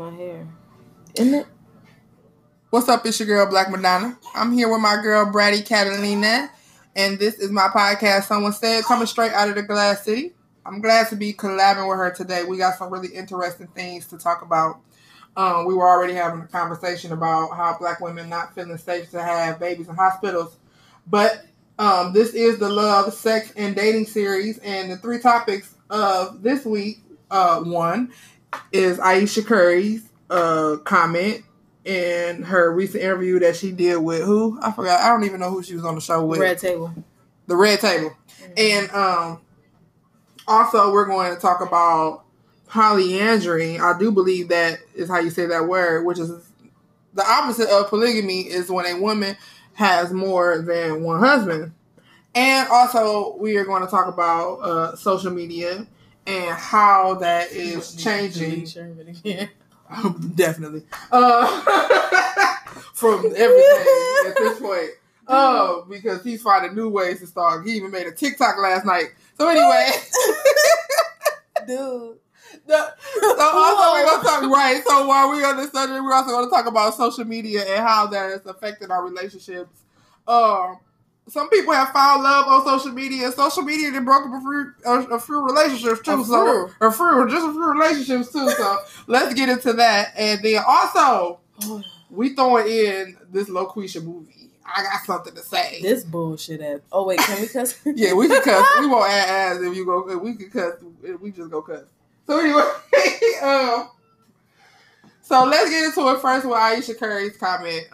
My hair. Isn't it? What's up? It's your girl, Black Madonna. I'm here with my girl, Brandy Catalina. And this is my podcast, Someone Said, coming straight out of the Glass City. I'm glad to be collabing with her today. We got some really interesting things to talk about. We were already having a conversation about how black women not feeling safe to have babies in hospitals. But this is the Love, Sex, and Dating series. And the three topics of this week, one, is Aisha Curry's comment in her recent interview that she did with who? I forgot. I don't even know who she was on the show with. Red Table. The Red Table. Mm-hmm. And also, we're going to talk about polyandry. I do believe that is how you say that word, which is the opposite of polygamy, is when a woman has more than one husband. And also, we are going to talk about social media and how that is changing. Definitely. From everything at this point. Because he's finding new ways to start. He even made a TikTok last night. So anyway. Dude. So while we're on this subject, we're also going to talk about social media and how that has affected our relationships. Some people have found love on social media. Social media that broke up a few relationships too. A few relationships too. So let's get into that. And then also, we throwing in this Laqueesha movie. I got something to say. This bullshit ass. Oh wait, can we cuss? Yeah, we can cuss. We won't add ass if you go. We can cuss. We just go cuss. So anyway, so let's get into it first with Aisha Curry's comment.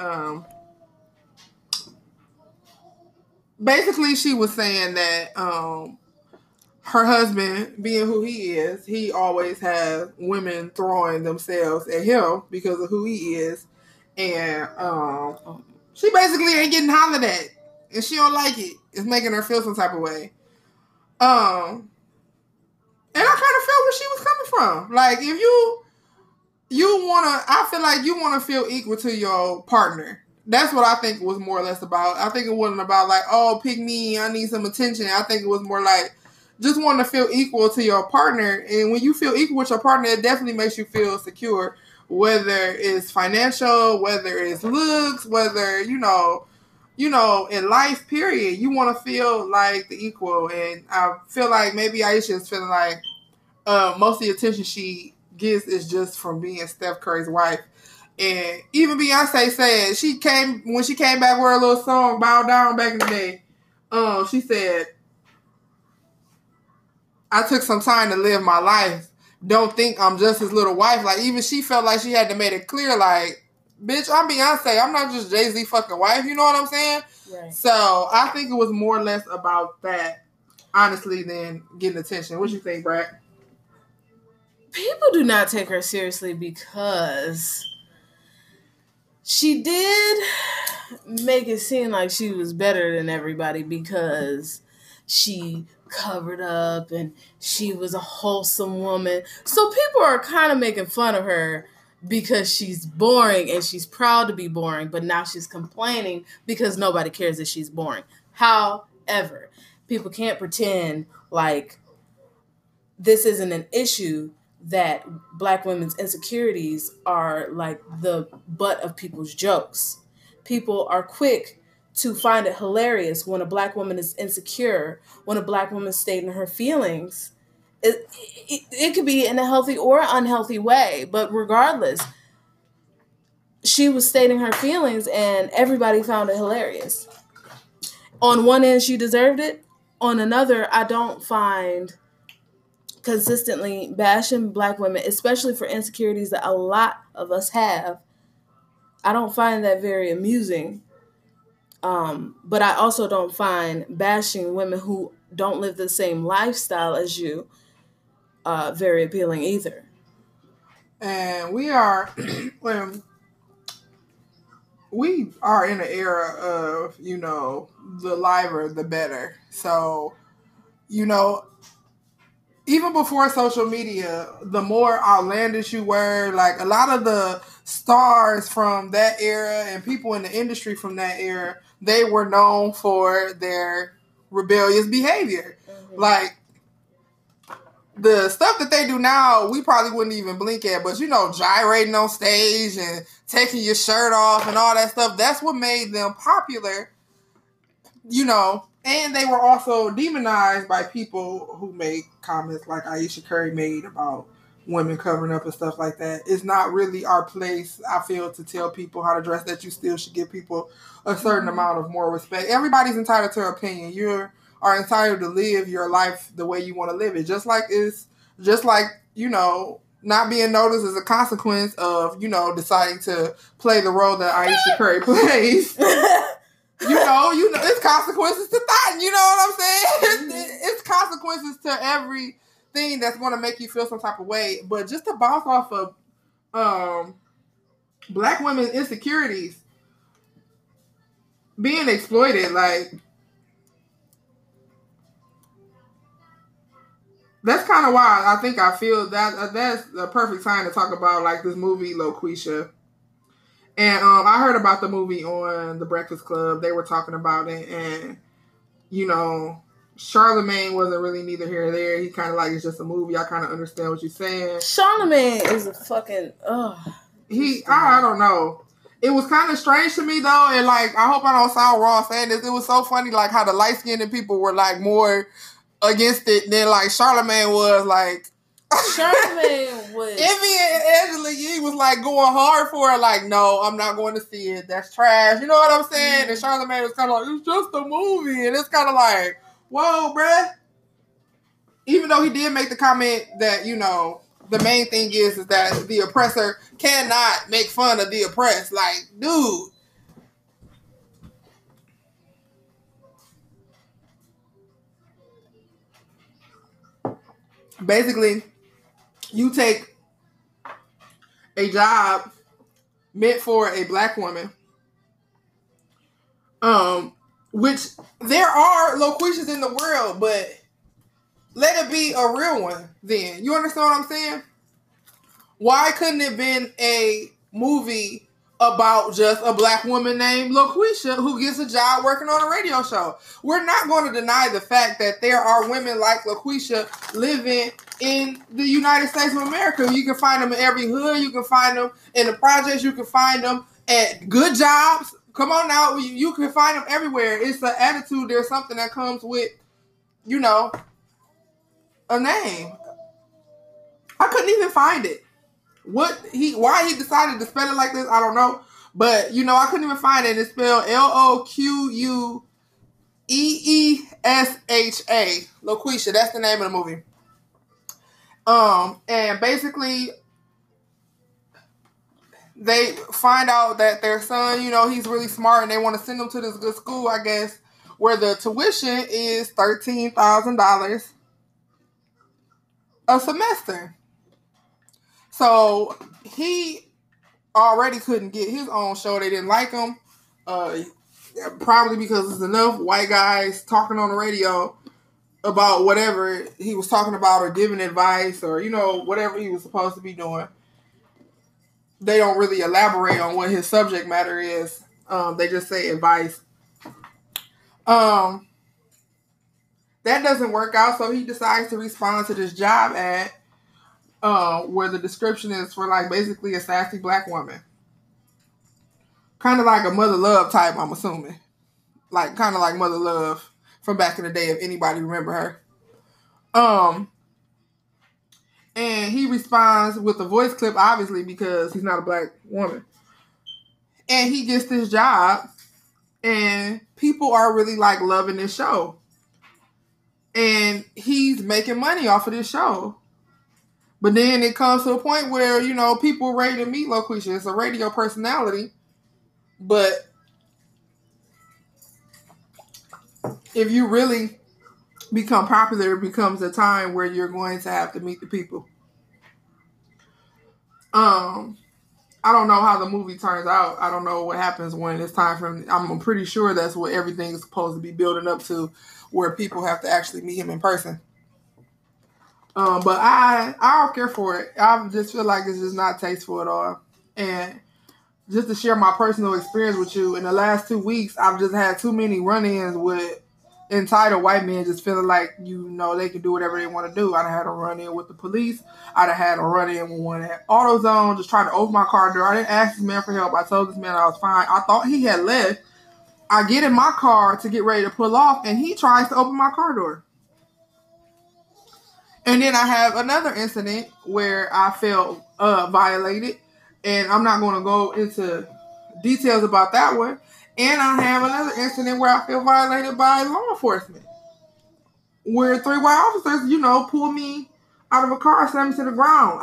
Basically, she was saying that her husband, being who he is, he always has women throwing themselves at him because of who he is. And she basically ain't getting hollered at. And she don't like it. It's making her feel some type of way. And I kind of felt where she was coming from. Like, if you want to, I feel like you want to feel equal to your partner. That's what I think it was more or less about. I think it wasn't about like, oh, pick me, I need some attention. I think it was more like just wanting to feel equal to your partner. And when you feel equal with your partner, it definitely makes you feel secure, whether it's financial, whether it's looks, whether, you know, in life, period, you want to feel like the equal. And I feel like maybe Aisha is feeling like most of the attention she gets is just from being Steph Curry's wife. And even Beyonce said when she came back with her little song "Bow Down" back in the day. She said, "I took some time to live my life. Don't think I'm just his little wife." Like, even she felt like she had to make it clear, like, "Bitch, I'm Beyonce. I'm not just Jay-Z fucking wife." You know what I'm saying? Right. So I think it was more or less about that, honestly, than getting attention. What you think, Brad? People do not take her seriously because she did make it seem like she was better than everybody because she covered up and she was a wholesome woman. So people are kind of making fun of her because she's boring and she's proud to be boring, but now she's complaining because nobody cares that she's boring. However, people can't pretend like this isn't an issue, that black women's insecurities are like the butt of people's jokes. People are quick to find it hilarious when a black woman is insecure, when a black woman stating her feelings. It could be in a healthy or unhealthy way, but regardless, she was stating her feelings and everybody found it hilarious. On one end, she deserved it. On another, I don't find consistently bashing black women, especially for insecurities that a lot of us have, I don't find that very amusing. But I also don't find bashing women who don't live the same lifestyle as you very appealing either. And we are in an era of, the liver, the better. So, even before social media, the more outlandish you were, like a lot of the stars from that era and people in the industry from that era, they were known for their rebellious behavior. Mm-hmm. Like, the stuff that they do now, we probably wouldn't even blink at, but you know, gyrating on stage and taking your shirt off and all that stuff, that's what made them popular, you know. And they were also demonized by people who made comments like Aisha Curry made about women covering up and stuff like that. It's not really our place, I feel, to tell people how to dress. That you still should give people a certain amount of more respect. Everybody's entitled to an opinion. You are entitled to live your life the way you want to live it. Just like, you know, not being noticed is a consequence of, you know, deciding to play the role that Aisha Curry plays. You know, it's consequences to that. You know what I'm saying? It's consequences to every thing that's going to make you feel some type of way. But just to bounce off of black women's insecurities, being exploited, like, that's kind of why I think I feel that that's the perfect time to talk about, like, this movie Laqueesha. And I heard about the movie on The Breakfast Club. They were talking about it, and, you know, Charlamagne wasn't really neither here or there. He kind of like, it's just a movie. I kind of understand what you're saying. Charlamagne is a fucking, I don't know. It was kind of strange to me, though, and, like, I hope I don't sound raw saying this. It was so funny, like, how the light-skinned people were, like, more against it than, like, Charlamagne was, like... Charlamagne was... Envy and Angela Yee was, like, going hard for it. Like, no, I'm not going to see it. That's trash. You know what I'm saying? And Charlamagne was kind of like, it's just a movie. And it's kind of like, whoa, bruh. Even though he did make the comment that, you know, the main thing is that the oppressor cannot make fun of the oppressed. Like, dude. Basically, you take a job meant for a black woman, which there are Laqueeshas in the world, but let it be a real one then. You understand what I'm saying? Why couldn't it been a movie about just a black woman named Laqueesha who gets a job working on a radio show? We're not going to deny the fact that there are women like Laqueesha living in the United States of America. You can find them in every hood. You can find them in the projects. You can find them at good jobs. Come on now. You can find them everywhere. It's an attitude. There's something that comes with, you know, a name. I couldn't even find it. Why he decided to spell it like this, I don't know. But, you know, I couldn't even find it. It's spelled L-O-Q-U-E-E-S-H-A. Laqueesha, that's the name of the movie. And basically, they find out that their son, you know, he's really smart and they want to send him to this good school, I guess, where the tuition is $13,000 a semester. So he already couldn't get his own show. They didn't like him, probably because there's enough white guys talking on the radio about whatever he was talking about or giving advice or, you know, whatever he was supposed to be doing. They don't really elaborate on what his subject matter is. They just say advice. That doesn't work out, so he decides to respond to this job ad. Where the description is for, like, basically a sassy black woman. Kind of like a Mother Love type, I'm assuming. Like, kind of like Mother Love from back in the day, if anybody remember her. And he responds with a voice clip, obviously, because he's not a black woman. And he gets this job, and people are really, like, loving this show. And he's making money off of this show. But then it comes to a point where, you know, people are ready to meet Laqueesha. It's a radio personality. But if you really become popular, it becomes a time where you're going to have to meet the people. I don't know how the movie turns out. I don't know what happens when it's time for him. I'm pretty sure that's what everything is supposed to be building up to, where people have to actually meet him in person. But I don't care for it. I just feel like it's just not tasteful at all. And just to share my personal experience with you, in the last 2 weeks, I've just had too many run-ins with entitled white men just feeling like, you know, they can do whatever they want to do. I done had a run-in with the police. I done had a run-in with one at AutoZone, just trying to open my car door. I didn't ask this man for help. I told this man I was fine. I thought he had left. I get in my car to get ready to pull off, and he tries to open my car door. And then I have another incident where I felt violated, and I'm not going to go into details about that one. And I have another incident where I feel violated by law enforcement, where three white officers, you know, pulled me out of a car, slammed me to the ground.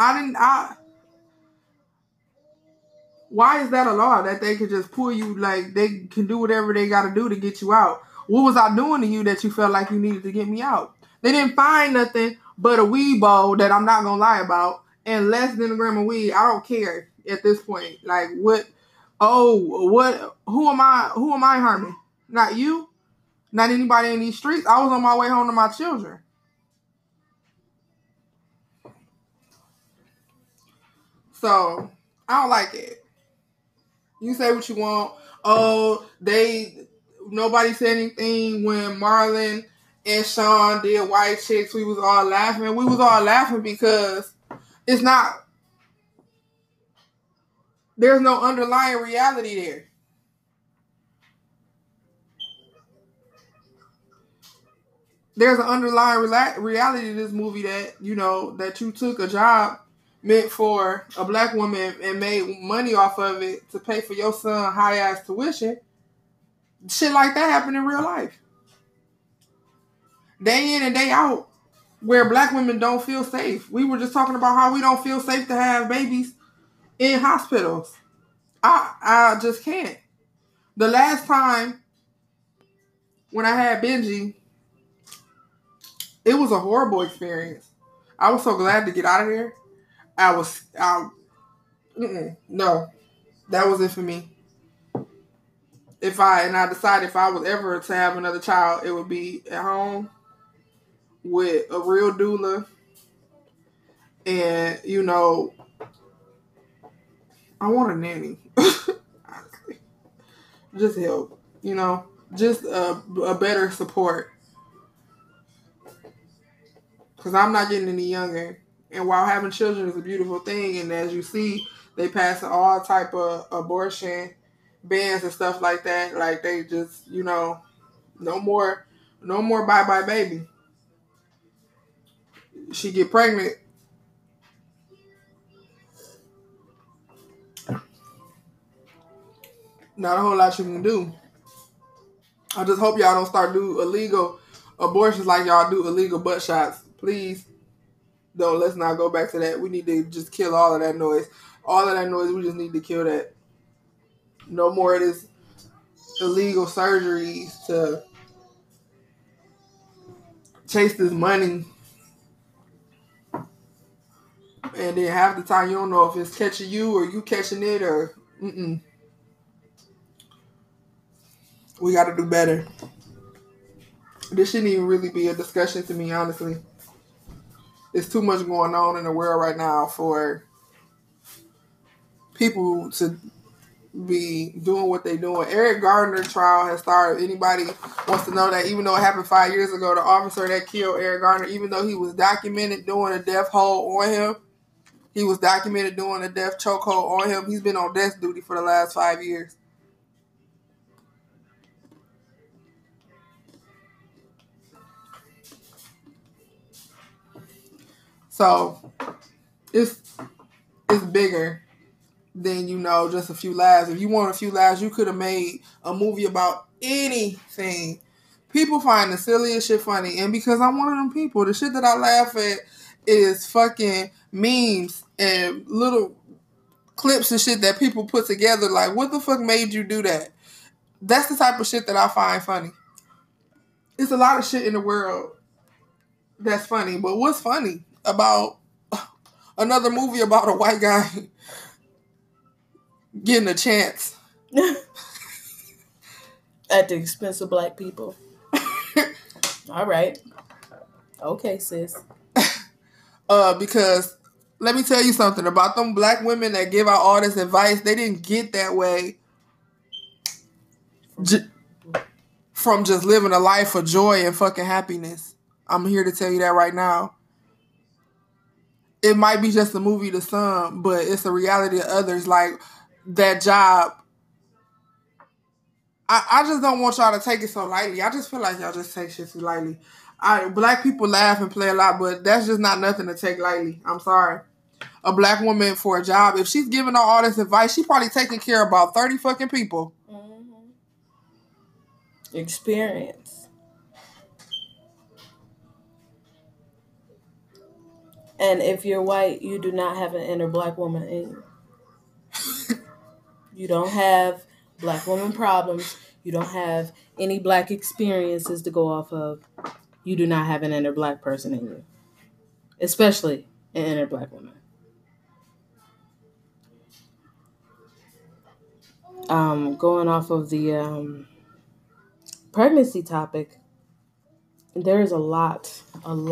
Why is that a law that they could just pull you, like they can do whatever they got to do to get you out? What was I doing to you that you felt like you needed to get me out? They didn't find nothing but a weed bowl that I'm not going to lie about and less than a gram of weed. I don't care at this point. Like what? Oh, what? Who am I harming? Not you, not anybody in these streets. I was on my way home to my children. So I don't like it. You say what you want. Oh, nobody said anything when Marlon and Sean did White Chicks. We was all laughing. We was all laughing because it's not, there's no underlying reality there. There's an underlying reality to this movie that, you know, that you took a job meant for a black woman and made money off of it to pay for your son high-ass tuition. Shit like that happened in real life. Day in and day out, where black women don't feel safe. We were just talking about how we don't feel safe to have babies in hospitals. I just can't. The last time when I had Benji, it was a horrible experience. I was so glad to get out of there. No, that was it for me. I decided if I was ever to have another child, it would be at home with a real doula. And, you know, I want a nanny. Honestly. Just help, you know, just a better support. Because I'm not getting any younger. And while having children is a beautiful thing, and as you see, they pass all type of abortion bans and stuff like that. Like they just, you know, no more bye-bye baby. She get pregnant. Not a whole lot you can do. I just hope y'all don't start do illegal abortions like y'all do illegal butt shots. Please. No, let's not go back to that. We need to just kill all of that noise. All of that noise, we just need to kill that. No more of this illegal surgeries to chase this money. And then half the time, you don't know if it's catching you or you catching it or... Mm-mm. We got to do better. This shouldn't even really be a discussion to me, honestly. There's too much going on in the world right now for people to be doing what they're doing. Eric Garner trial has started. Anybody wants to know that even though it happened 5 years ago, the officer that killed Eric Garner, even though he was documented doing a death hold on him, he was documented doing a death chokehold on him. He's been on death duty for the last 5 years. So it's bigger than, you know, just a few lives. If you want a few lives, you could have made a movie about anything. People find the silliest shit funny. And because I'm one of them people, the shit that I laugh at is fucking memes and little clips and shit that people put together. Like, what the fuck made you do that? That's the type of shit that I find funny. It's a lot of shit in the world that's funny. But what's funny about another movie about a white guy getting a chance at the expense of black people? All right. Okay, sis. Because let me tell you something about them black women that give out all this advice. They didn't get that way from just living a life of joy and fucking happiness. I'm here to tell you that right now. It might be just a movie to some, but it's a reality to others. Like, that job, I just don't want y'all to take it so lightly. I just feel like y'all just take shit too lightly. Black people laugh and play a lot, but that's just not nothing to take lightly. I'm sorry. A black woman for a job, if she's giving her all this advice, she's probably taking care of about 30 fucking people. Mm-hmm. Experience. And if you're white, you do not have an inner black woman in you. You don't have black woman problems. You don't have any black experiences to go off of. You do not have an inner black person in you, especially an inner black woman. Going off of the pregnancy topic, there is a lot of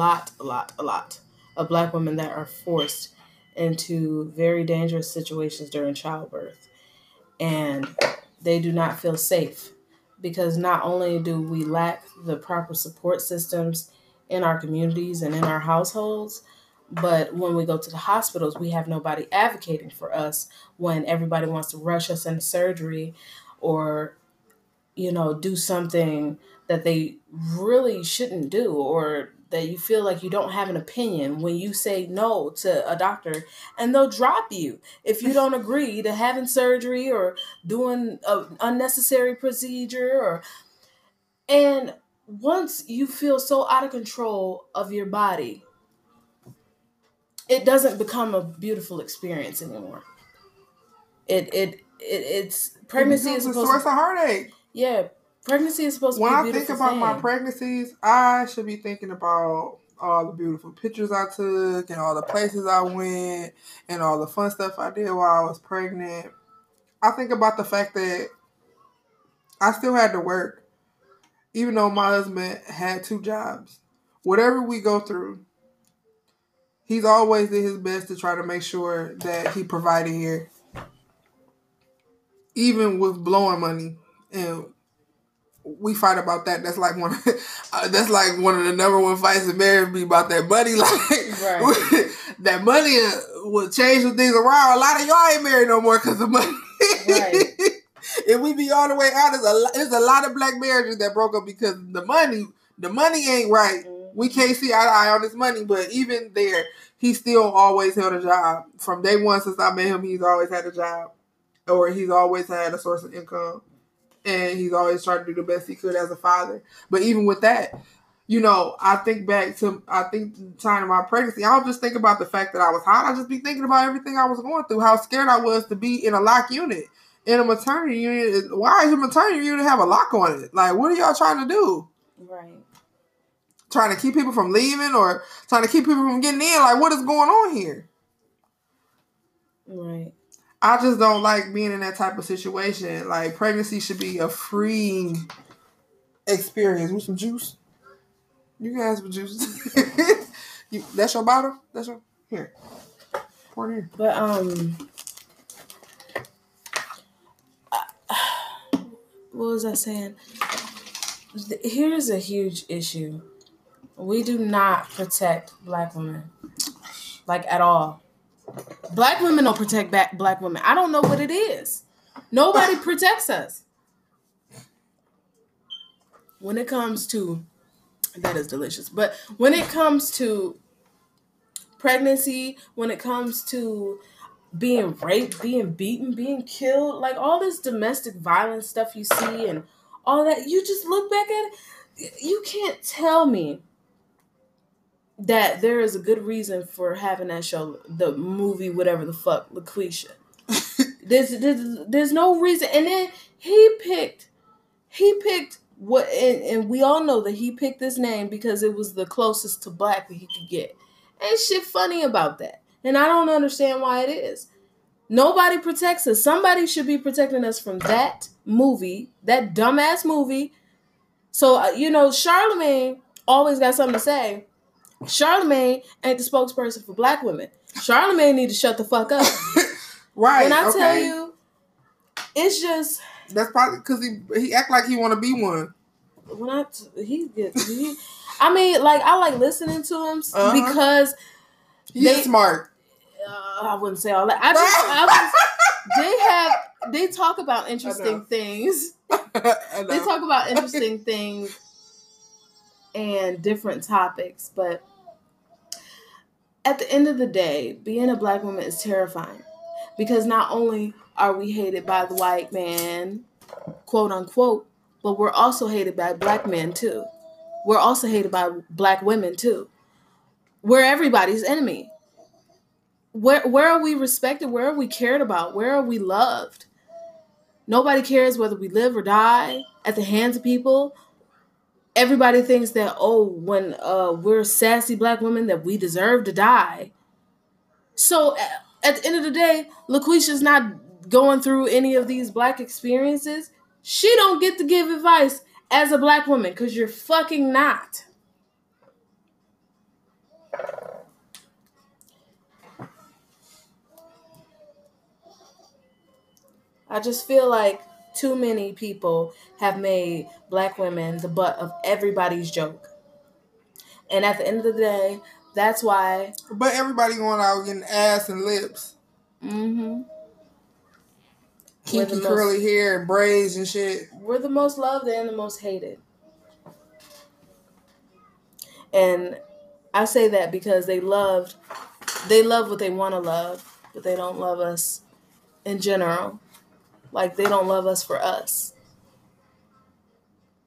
black women that are forced into very dangerous situations during childbirth. And they do not feel safe because not only do we lack the proper support systems in our communities and in our households, but when we go to the hospitals, we have nobody advocating for us when everybody wants to rush us into surgery or, you know, do something that they really shouldn't do, or that you feel like you don't have an opinion when you say no to a doctor, and they'll drop you if you don't agree to having surgery or doing an unnecessary procedure. And once you feel so out of control of your body, it doesn't become a beautiful experience anymore. It's pregnancy is supposed to be a heartache. Yeah. Pregnancy is supposed to be a beautiful thing. When I think about my pregnancies, I should be thinking about all the beautiful pictures I took and all the places I went and all the fun stuff I did while I was pregnant. I think about the fact that I still had to work, even though my husband had 2 jobs. Whatever we go through, he's always did his best to try to make sure that he provided here, even with blowing money. And we fight about that. That's like one of the number one fights in marriage be about that money. Like right. That money will change the things around. A lot of y'all ain't married no more because of money. Right. If we be all the way honest, there's a lot of black marriages that broke up because the money ain't right. We can't see eye to eye on this money. But even there, he still always held a job from day one. Since I met him, he's always had a job, or he's always had a source of income. And he's always tried to do the best he could as a father. But even with that, you know, I think the time of my pregnancy, I don't just think about the fact that I was hot. I just be thinking about everything I was going through, how scared I was to be in a lock unit, in a maternity unit. Why is your maternity unit have a lock on it? Like, what are y'all trying to do? Right. Trying to keep people from leaving or trying to keep people from getting in? Like, what is going on here? Right. I just don't like being in that type of situation. Like, pregnancy should be a freeing experience. With some juice? You can have some juice. That's your bottle? That's your... Here. Pour it in. But, what was I saying? Here's a huge issue. We do not protect black women. Like, at all. Black women don't protect black women. I don't know what it is. Nobody protects us. When it comes to... That is delicious. But when it comes to pregnancy, when it comes to being raped, being beaten, being killed, like all this domestic violence stuff you see and all that, you just look back at it. You can't tell me that there is a good reason for having that show, the movie, whatever the fuck, Laqueesha. There's no reason. And then he picked what, and we all know that he picked this name because it was the closest to black that he could get. Ain't shit funny about that. And I don't understand why it is. Nobody protects us. Somebody should be protecting us from that movie, that dumbass movie. So, you know, Charlamagne always got something to say. Charlamagne ain't the spokesperson for black women. Charlamagne need to shut the fuck up. Right. When I tell you, it's just... That's probably because he act like he want to be one. when I I mean, like, I like listening to him because he's smart. I wouldn't say all that. They talk about interesting things. They talk about interesting things and different topics, but at the end of the day, being a black woman is terrifying because not only are we hated by the white man, quote unquote, but we're also hated by black men too. We're also hated by black women too. We're everybody's enemy. Where are we respected? Where are we cared about? Where are we loved? Nobody cares whether we live or die at the hands of people. Everybody thinks that, oh, when we're sassy black women, that we deserve to die. So at the end of the day, Laqueesha's not going through any of these black experiences. She don't get to give advice as a black woman because you're fucking not. I just feel like too many people have made black women the butt of everybody's joke. And at the end of the day, that's why... But everybody going out getting ass and lips. Mm-hmm. Kinky curly hair and braids and shit. We're the most loved and the most hated. And I say that because they love what they want to love, but they don't love us in general. Like, they don't love us for us.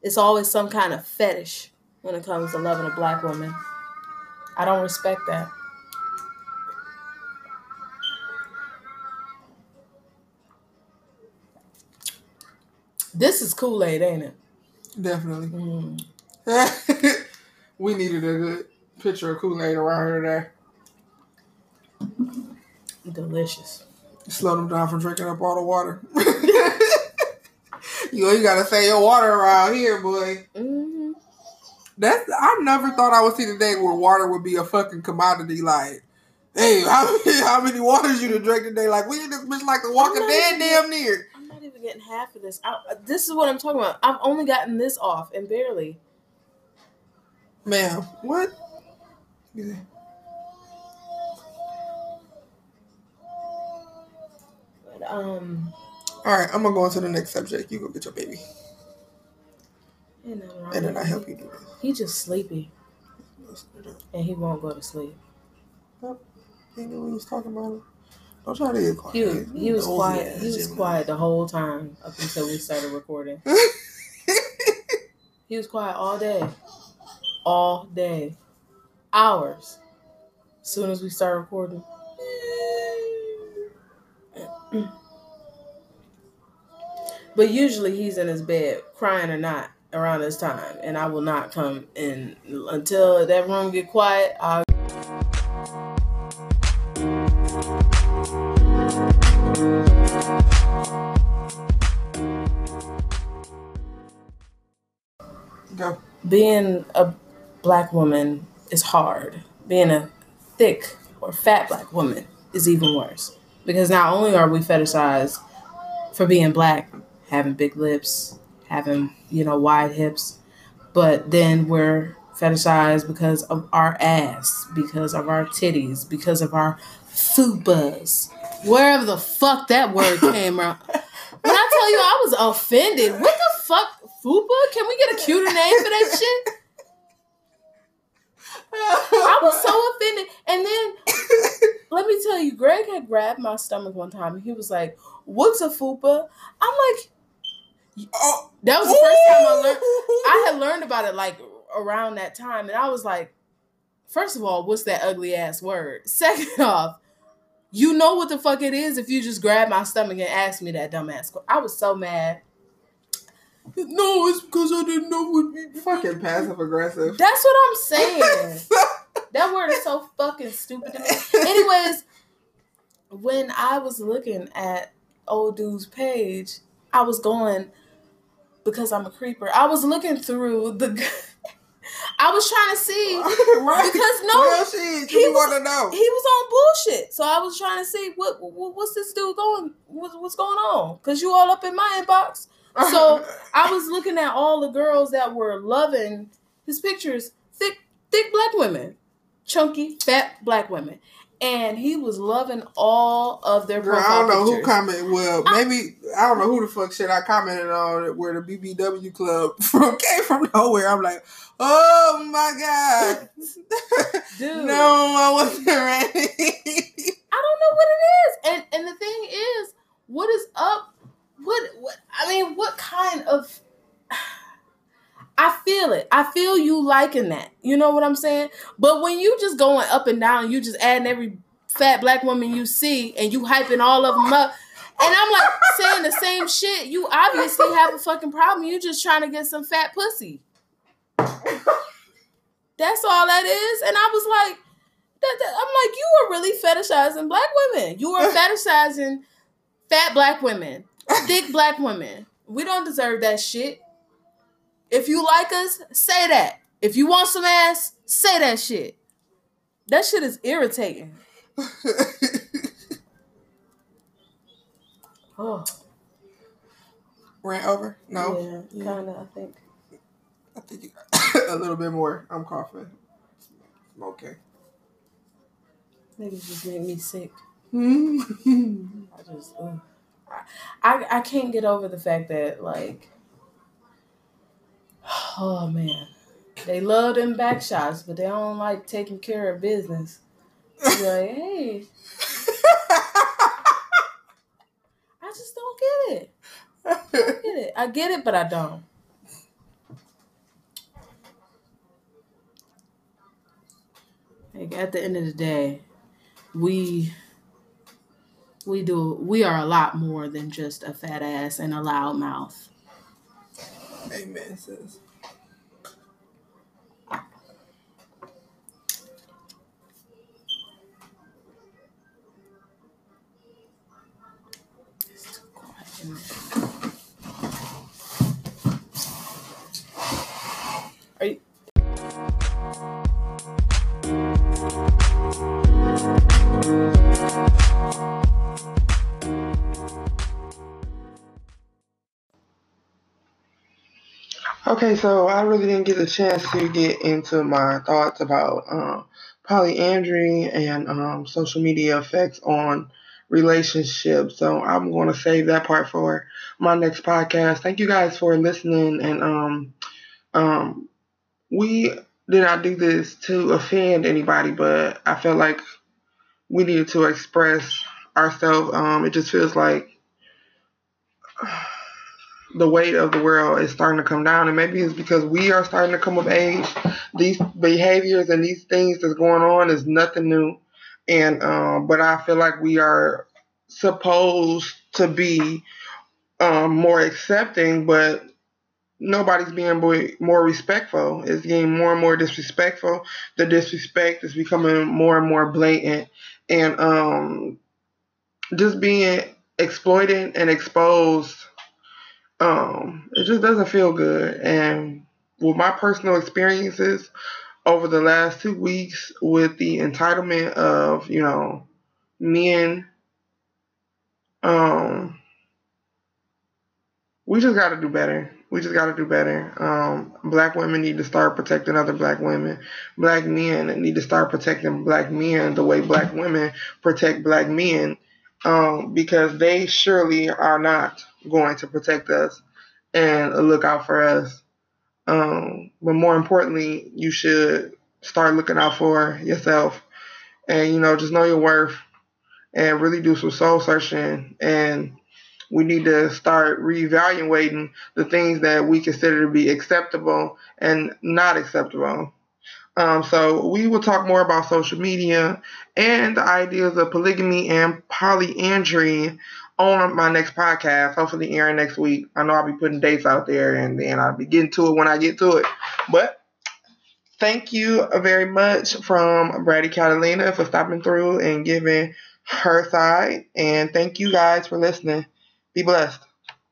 It's always some kind of fetish when it comes to loving a black woman. I don't respect that. This is Kool-Aid, ain't it? Definitely. Mm. We needed a good picture of Kool-Aid around here today. Delicious. Slow them down from drinking up all the water. You gotta save your water around here, boy. Mm-hmm. I never thought I would see the day where water would be a fucking commodity. Like, hey, how many waters you to drink today? Like, we in this bitch like the Walking Dead, damn near. I'm not even getting half of this. This is what I'm talking about. I've only gotten this off and barely. Ma'am, what? Yeah. All right, I'm gonna go on to the next subject. You go get your baby, and then I help you do this. He just sleepy, and he won't go to sleep. Yep. He knew he was talking about it. Don't try to get quiet. He was quiet. He was quiet the whole time up until we started recording. He was quiet all day, hours. As soon as we started recording. But usually he's in his bed, crying or not, around this time, and I will not come in until that room get quiet. Go. Being a black woman is hard. Being a thick or fat black woman is even worse. Because not only are we fetishized for being black, having big lips, having, wide hips, but then we're fetishized because of our ass, because of our titties, because of our fupas. Wherever the fuck that word came from. When I tell you I was offended, what the fuck, fupa? Can we get a cuter name for that shit? I was so offended. And then, let me tell you, Greg had grabbed my stomach one time, and he was like, "What's a fupa?" I'm like, that was the first time I learned. I had learned about it, like, around that time. And I was like, first of all, what's that ugly-ass word? Second off, you know what the fuck it is if you just grab my stomach and ask me that dumbass question. I was so mad. No, it's because I didn't know what you... Fucking passive-aggressive. That's what I'm saying. That word is so fucking stupid to me. Anyways, when I was looking at old dude's page, I was going, because I'm a creeper, I was looking through the... I was trying to see. Right. Because he was on bullshit. So I was trying to see, what's this dude going... What's going on? Because you all up in my inbox... So I was looking at all the girls that were loving his pictures, thick black women, chunky, fat black women. And he was loving all of their profile pictures. I don't know who commented. Well, maybe I don't know who the fuck shit I commented on where the BBW club came from nowhere. I'm like, oh my god, dude, no, I wasn't ready. I don't know what it is, and the thing is, what is up? What? I mean, what kind of? I feel it. I feel you liking that. You know what I'm saying? But when you just going up and down, you just adding every fat black woman you see and you hyping all of them up. And I'm like saying the same shit. You obviously have a fucking problem. You just trying to get some fat pussy. That's all that is. And I was like, I'm like, you are really fetishizing black women. You are fetishizing fat black women, thick black women. We don't deserve that shit. If you like us, say that. If you want some ass, say that shit. That shit is irritating. Oh. Rant over? No? Yeah, kind of, I think. I think you got a little bit more. I'm coughing. I'm okay. Niggas just make me sick. I just, I can't get over the fact that, like, oh man, they love them back shots, but they don't like taking care of business. It's like, hey, I just don't get it. I get it, but I don't. Like at the end of the day, we are a lot more than just a fat ass and a loud mouth. Amen, sis. It's too quiet, isn't it? Are you? Okay, so I really didn't get a chance to get into my thoughts about polyandry and social media effects on relationships. So I'm going to save that part for my next podcast. Thank you guys for listening. And we did not do this to offend anybody, but I felt like we needed to express ourselves. It just feels like the weight of the world is starting to come down, and maybe it's because we are starting to come of age. These behaviors and these things that's going on is nothing new, and but I feel like we are supposed to be more accepting, but nobody's being more respectful. It's getting more and more disrespectful. The disrespect is becoming more and more blatant, and just being exploited and exposed. It just doesn't feel good. And with my personal experiences over the last 2 weeks with the entitlement of, you know, men, we just got to do better. Black women need to start protecting other black women. Black men need to start protecting black men the way black women protect black men, because they surely are not going to protect us and look out for us. But more importantly, you should start looking out for yourself and, you know, just know your worth and really do some soul searching. And we need to start reevaluating the things that we consider to be acceptable and not acceptable. So we will talk more about social media and the ideas of polygamy and polyandry on my next podcast, hopefully airing next week. I know I'll be putting dates out there, and then I'll be getting to it when I get to it. But thank you very much from Brandy Catalina for stopping through and giving her side. And thank you guys for listening. Be blessed.